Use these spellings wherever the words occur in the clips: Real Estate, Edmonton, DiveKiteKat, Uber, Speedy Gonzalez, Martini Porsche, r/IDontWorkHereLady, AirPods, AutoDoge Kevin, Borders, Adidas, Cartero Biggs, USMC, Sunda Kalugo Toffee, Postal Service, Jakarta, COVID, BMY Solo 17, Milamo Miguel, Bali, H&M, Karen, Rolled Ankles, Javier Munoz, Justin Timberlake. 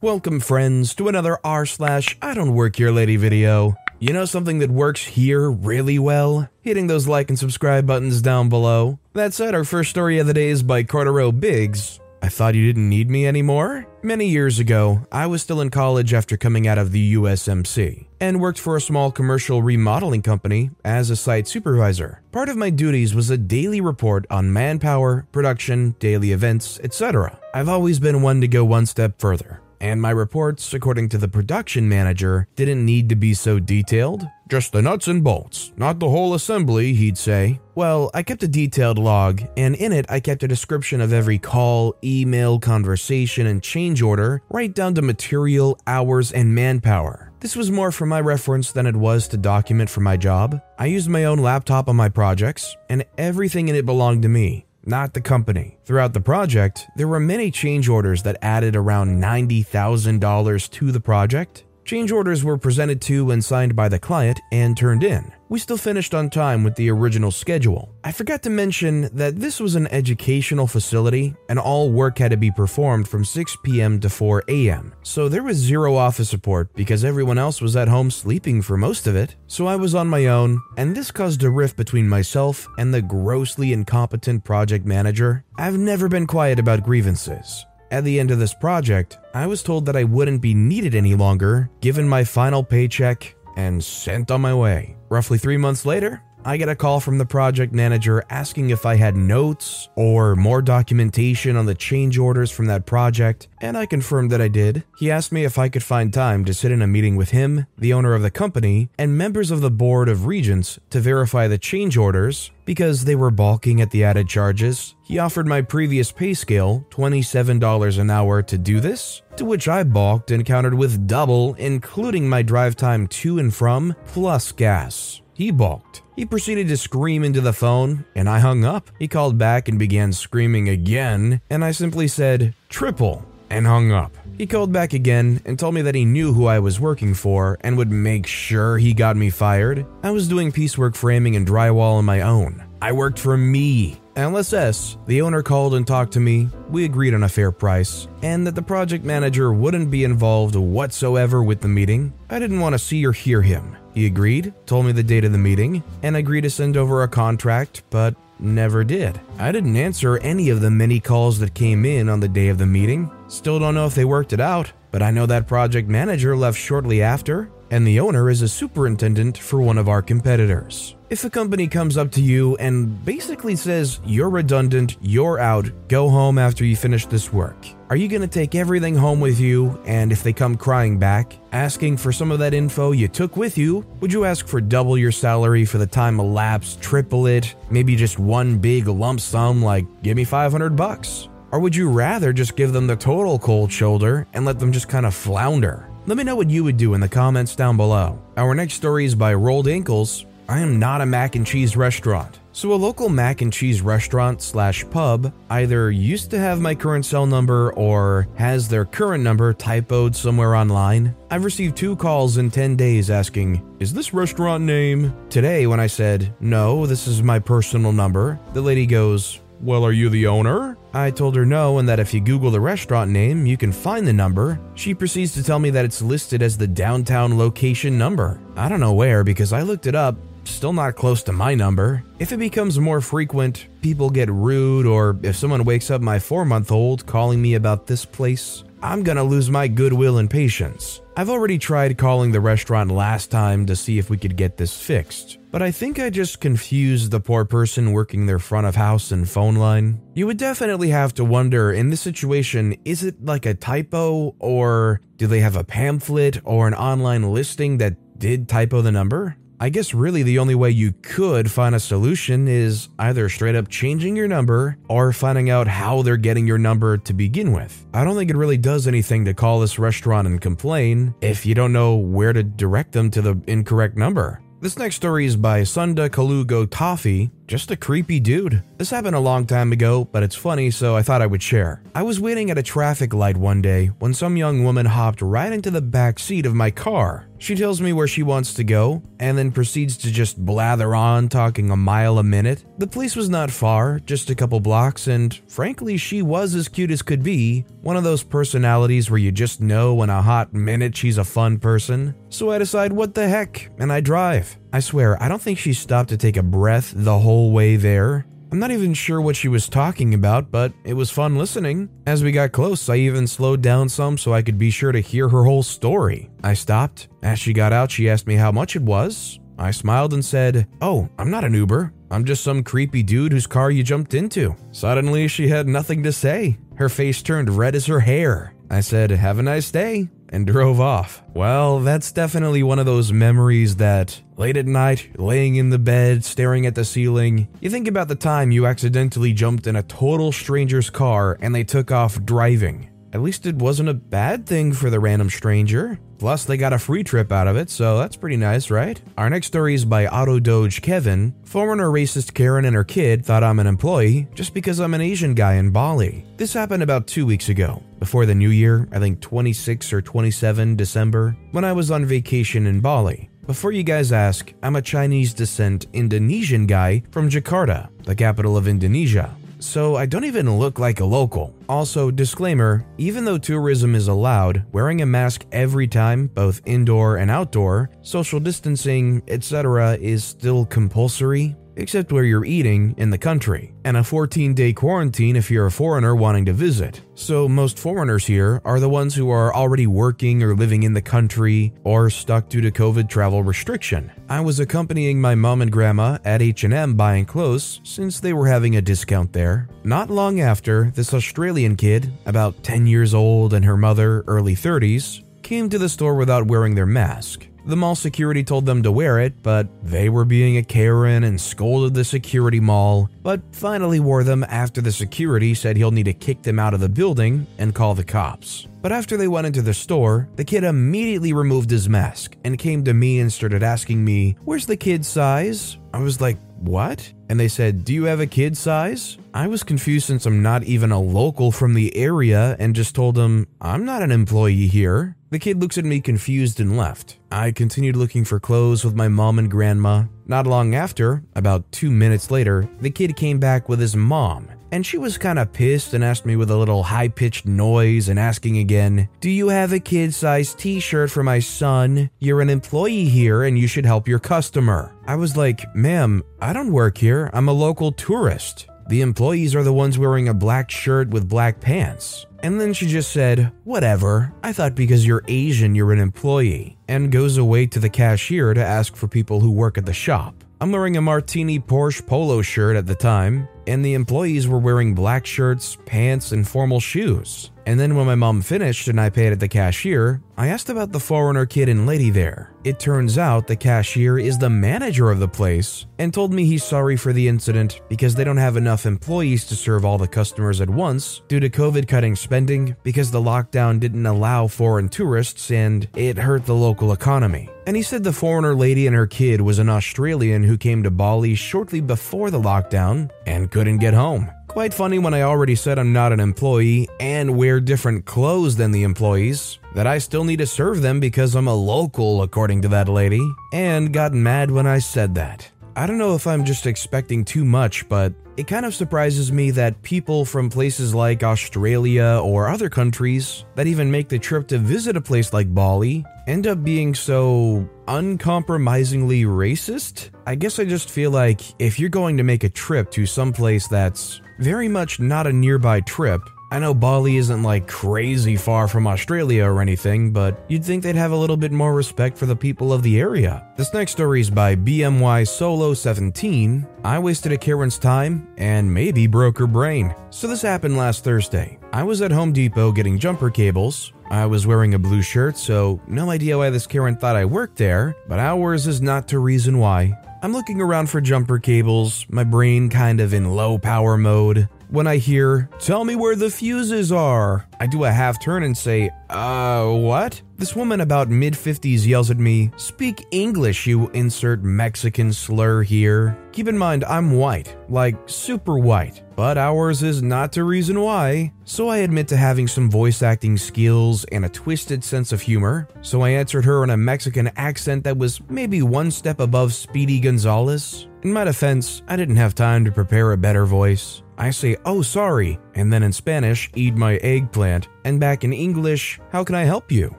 Welcome, friends, to another r/I don't work your lady video. You know something that works here really well? Hitting those like and subscribe buttons down below. That said, our first story of the day is by Cartero Biggs. I thought you didn't need me anymore? Many years ago, I was still in college after coming out of the USMC, and worked for a small commercial remodeling company as a site supervisor. Part of my duties was a daily report on manpower, production, daily events, etc. I've always been one to go one step further. And my reports, according to the production manager, didn't need to be so detailed. Just the nuts and bolts, not the whole assembly, he'd say. Well, I kept a detailed log, and in it I kept a description of every call, email, conversation, and change order, right down to material, hours, and manpower. This was more for my reference than it was to document for my job. I used my own laptop on my projects, and everything in it belonged to me, not the company. Throughout the project, there were many change orders that added around $90,000 to the project. Change orders were presented to and signed by the client and turned in. We still finished on time with the original schedule. I forgot to mention that this was an educational facility and all work had to be performed from 6 p.m. to 4 a.m. So there was zero office support because everyone else was at home sleeping for most of it. So I was on my own, and this caused a rift between myself and the grossly incompetent project manager. I've never been quiet about grievances. At the end of this project, I was told that I wouldn't be needed any longer, given my final paycheck, and sent on my way. Roughly 3 months later, I get a call from the project manager asking if I had notes or more documentation on the change orders from that project, and I confirmed that I did. He asked me if I could find time to sit in a meeting with him, the owner of the company, and members of the board of regents to verify the change orders because they were balking at the added charges. He offered my previous pay scale, $27 an hour, to do this, to which I balked and countered with double, including my drive time to and from, plus gas. He balked. He proceeded to scream into the phone, and I hung up. He called back and began screaming again, and I simply said, triple, and hung up. He called back again and told me that he knew who I was working for and would make sure he got me fired. I was doing piecework framing and drywall on my own. I worked for me. LSS, the owner called and talked to me. We agreed on a fair price, and that the project manager wouldn't be involved whatsoever with the meeting. I didn't want to see or hear him. He agreed, told me the date of the meeting, and agreed to send over a contract, but never did. I didn't answer any of the many calls that came in on the day of the meeting. Still don't know if they worked it out, but I know that project manager left shortly after, and the owner is a superintendent for one of our competitors. If a company comes up to you and basically says, you're redundant, you're out, go home after you finish this work, are you going to take everything home with you? And if they come crying back, asking for some of that info you took with you, would you ask for double your salary for the time elapsed, triple it, maybe just one big lump sum like, give me $500? Or would you rather just give them the total cold shoulder and let them just kind of flounder? Let me know what you would do in the comments down below. Our next story is by Rolled Ankles. I am not a mac and cheese restaurant. So a local mac and cheese restaurant slash pub either used to have my current cell number or has their current number typoed somewhere online. I've received 2 calls in 10 days asking, is this restaurant name? Today when I said, no, this is my personal number, the lady goes, well, are you the owner? I told her no, and that if you Google the restaurant name, you can find the number. She proceeds to tell me that it's listed as the downtown location number. I don't know where because I looked it up, still not close to my number. If it becomes more frequent, people get rude, or if someone wakes up my 4-month-old calling me about this place, I'm gonna lose my goodwill and patience. I've already tried calling the restaurant last time to see if we could get this fixed, but I think I just confused the poor person working their front of house and phone line. You would definitely have to wonder in this situation, is it like a typo, or do they have a pamphlet or an online listing that did typo the number? I guess really the only way you could find a solution is either straight up changing your number or finding out how they're getting your number to begin with. I don't think it really does anything to call this restaurant and complain if you don't know where to direct them to the incorrect number. This next story is by Sunda Kalugo Toffee. Just a creepy dude. This happened a long time ago, but it's funny, so I thought I would share. I was waiting at a traffic light one day when some young woman hopped right into the back seat of my car. She tells me where she wants to go and then proceeds to just blather on, talking a mile a minute. The place was not far, just a couple blocks, and frankly, she was as cute as could be, one of those personalities where you just know in a hot minute she's a fun person. So I decide, what the heck, and I drive. I swear, I don't think she stopped to take a breath the whole way there. I'm not even sure what she was talking about, but it was fun listening. As we got close, I even slowed down some so I could be sure to hear her whole story. I stopped. As she got out, she asked me how much it was. I smiled and said, "Oh, I'm not an Uber. I'm just some creepy dude whose car you jumped into." Suddenly, she had nothing to say. Her face turned red as her hair. I said, "Have a nice day," and drove off. Well, that's definitely one of those memories that, late at night, laying in the bed, staring at the ceiling, you think about the time you accidentally jumped in a total stranger's car and they took off driving. At least it wasn't a bad thing for the random stranger. Plus, they got a free trip out of it, so that's pretty nice, right? Our next story is by AutoDoge Kevin. Foreigner racist Karen and her kid thought I'm an employee just because I'm an Asian guy in Bali. This happened about 2 weeks ago, before the new year, I think 26 or 27 December, when I was on vacation in Bali. Before you guys ask, I'm a Chinese descent Indonesian guy from Jakarta, the capital of Indonesia. So I don't even look like a local. Also, disclaimer, even though tourism is allowed, wearing a mask every time, both indoor and outdoor, social distancing, etc. is still compulsory, except where you're eating in the country, and a 14-day quarantine if you're a foreigner wanting to visit. So most foreigners here are the ones who are already working or living in the country or stuck due to COVID travel restriction. I was accompanying my mom and grandma at H&M buying clothes since they were having a discount there. Not long after, this Australian kid, about 10 years old, and her mother, early 30s, came to the store without wearing their mask. The mall security told them to wear it, but they were being a Karen and scolded the security mall, but finally wore them after the security said he'll need to kick them out of the building and call the cops. But after they went into the store, the kid immediately removed his mask and came to me and started asking me, "Where's the kid size?" I was like, "What?" And they said, "Do you have a kid size?" I was confused since I'm not even a local from the area and just told them, "I'm not an employee here." The kid looks at me confused and left. I continued looking for clothes with my mom and grandma. Not long after, about 2 minutes later, the kid came back with his mom, and she was kinda pissed and asked me with a little high-pitched noise and asking again, "Do you have a kid-sized t-shirt for my son? You're an employee here and you should help your customer." I was like, "Ma'am, I don't work here, I'm a local tourist. The employees are the ones wearing a black shirt with black pants." And then she just said, "Whatever, I thought because you're Asian you're an employee," and goes away to the cashier to ask for people who work at the shop. I'm wearing a Martini Porsche polo shirt at the time, and the employees were wearing black shirts, pants, and formal shoes. And then when my mom finished and I paid at the cashier, I asked about the foreigner kid and lady there. It turns out the cashier is the manager of the place and told me he's sorry for the incident because they don't have enough employees to serve all the customers at once due to COVID cutting spending because the lockdown didn't allow foreign tourists and it hurt the local economy. And he said the foreigner lady and her kid was an Australian who came to Bali shortly before the lockdown and couldn't get home. Quite funny when I already said I'm not an employee and wear different clothes than the employees, that I still need to serve them because I'm a local, according to that lady, and got mad when I said that. I don't know if I'm just expecting too much, but it kind of surprises me that people from places like Australia or other countries that even make the trip to visit a place like Bali end up being so uncompromisingly racist. I guess I just feel like if you're going to make a trip to some place that's very much not a nearby trip, I know Bali isn't like crazy far from Australia or anything, but you'd think they'd have a little bit more respect for the people of the area. This next story is by BMY Solo 17. I wasted a Karen's time and maybe broke her brain. So this happened last Thursday. I was at Home Depot getting jumper cables. I was wearing a blue shirt, so no idea why this Karen thought I worked there, but hours is not the reason why. I'm looking around for jumper cables, my brain kind of in low power mode, when I hear, "Tell me where the fuses are." I do a half turn and say, what? This woman about mid-50s yells at me, "Speak English, you insert Mexican slur here." Keep in mind, I'm white, like super white, but ours is not the reason why. So I admit to having some voice acting skills and a twisted sense of humor. So I answered her in a Mexican accent that was maybe one step above Speedy Gonzalez. In my defense, I didn't have time to prepare a better voice. I say, "Oh, sorry," and then in Spanish, "eat my eggplant," and back in English, "How can I help you?"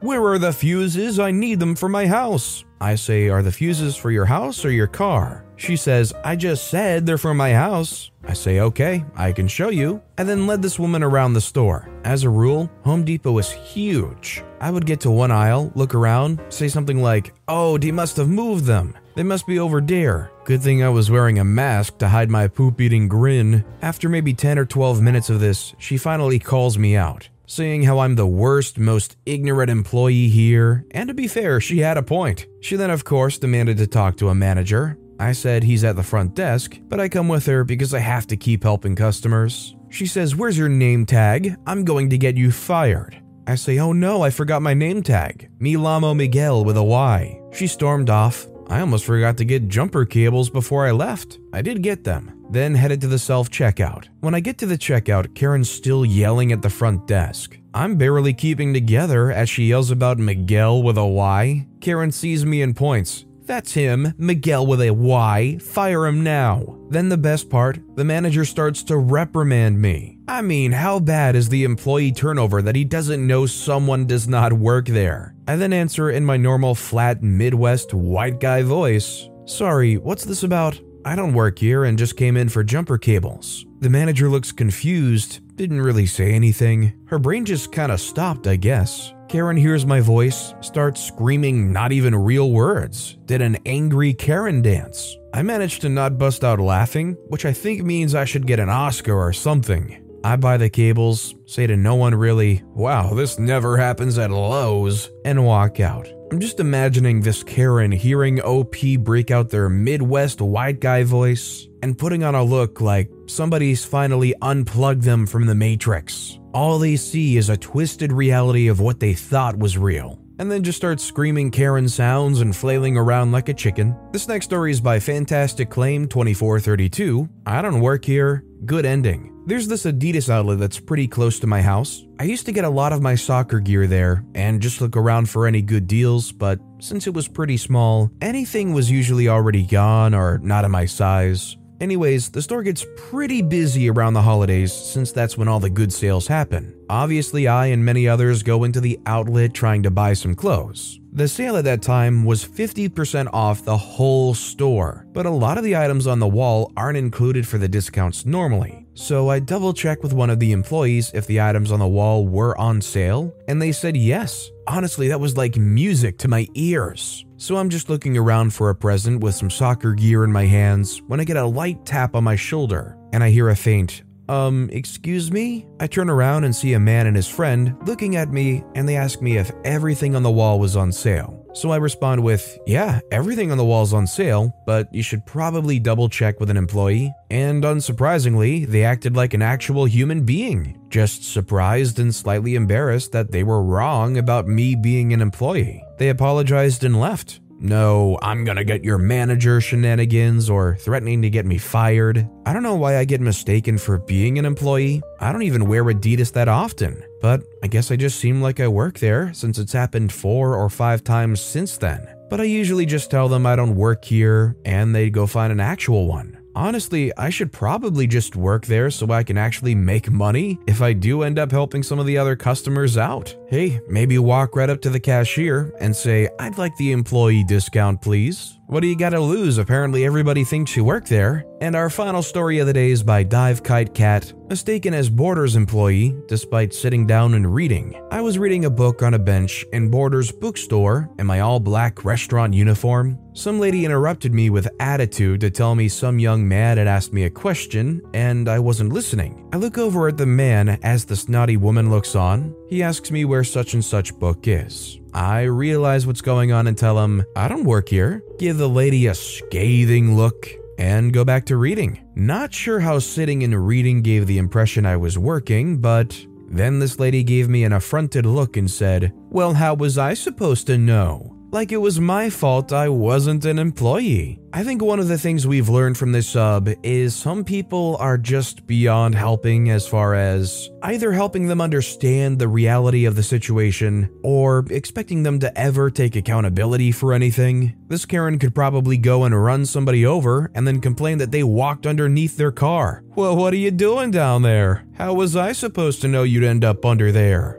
"Where are the fuses? I need them for my house." I say, "Are the fuses for your house or your car?" She says, "I just said they're for my house." I say, "Okay, I can show you," and then led this woman around the store. As a rule, Home Depot is huge. I would get to one aisle, look around, say something like, "Oh, they must have moved them. They must be over there." Good thing I was wearing a mask to hide my poop-eating grin. After maybe 10 or 12 minutes of this, she finally calls me out, saying how I'm the worst, most ignorant employee here, and to be fair, she had a point. She then, of course, demanded to talk to a manager. I said he's at the front desk, but I come with her because I have to keep helping customers. She says, "Where's your name tag? I'm going to get you fired." I say, "Oh no, I forgot my name tag. Milamo Miguel with a Y." She stormed off. I almost forgot to get jumper cables before I left. I did get them. Then headed to the self-checkout. When I get to the checkout, Karen's still yelling at the front desk. I'm barely keeping together as she yells about Miguel with a Y. Karen sees me and points. "That's him, Miguel with a Y, fire him now." Then the best part, the manager starts to reprimand me. I mean, how bad is the employee turnover that he doesn't know someone does not work there? I then answer in my normal flat Midwest white guy voice, "Sorry, what's this about? I don't work here and just came in for jumper cables." The manager looks confused, didn't really say anything. Her brain just kinda stopped, I guess. Karen hears my voice, starts screaming not even real words, did an angry Karen dance. I managed to not bust out laughing, which I think means I should get an Oscar or something. I buy the cables, say to no one really, "Wow, this never happens at Lowe's," and walk out. I'm just imagining this Karen hearing OP break out their Midwest white guy voice and putting on a look like somebody's finally unplugged them from the Matrix. All they see is a twisted reality of what they thought was real, and then just starts screaming Karen sounds and flailing around like a chicken. This next story is by Fantastic Claim 2432. I don't work here. Good ending. There's this Adidas outlet that's pretty close to my house. I used to get a lot of my soccer gear there and just look around for any good deals, but since it was pretty small, anything was usually already gone or not in my size. Anyways, the store gets pretty busy around the holidays since that's when all the good sales happen. Obviously, I and many others go into the outlet trying to buy some clothes. The sale at that time was 50% off the whole store, but a lot of the items on the wall aren't included for the discounts normally. So I double-checked with one of the employees if the items on the wall were on sale, and they said yes. Honestly, that was like music to my ears. So I'm just looking around for a present with some soccer gear in my hands when I get a light tap on my shoulder, and I hear a faint, "Excuse me?" I turn around and see a man and his friend looking at me, and they ask me if everything on the wall was on sale. So I respond with, "Yeah, everything on the wall's on sale, but you should probably double check with an employee." And unsurprisingly, they acted like an actual human being, just surprised and slightly embarrassed that they were wrong about me being an employee. They apologized and left. No, "I'm gonna get your manager" shenanigans or threatening to get me fired. I don't know why I get mistaken for being an employee. I don't even wear Adidas that often, but I guess I just seem like I work there since it's happened 4 or 5 times since then. But I usually just tell them I don't work here and they go find an actual one. Honestly, I should probably just work there so I can actually make money if I do end up helping some of the other customers out. Hey, maybe walk right up to the cashier and say, "I'd like the employee discount, please." What do you gotta lose? Apparently everybody thinks you work there. And our final story of the day is by DiveKiteKat, mistaken as Borders employee despite sitting down and reading. I was reading a book on a bench in Borders bookstore in my all-black restaurant uniform. Some lady interrupted me with attitude to tell me some young man had asked me a question, and I wasn't listening. I look over at the man as the snotty woman looks on. He asks me where such and such book is. I realize what's going on and tell him, I don't work here. Give the lady a scathing look and go back to reading. Not sure how sitting and reading gave the impression I was working, but then this lady gave me an affronted look and said, well, how was I supposed to know? Like it was my fault I wasn't an employee. I think one of the things we've learned from this sub is some people are just beyond helping as far as either helping them understand the reality of the situation or expecting them to ever take accountability for anything. This Karen could probably go and run somebody over and then complain that they walked underneath their car. Well, what are you doing down there? How was I supposed to know you'd end up under there?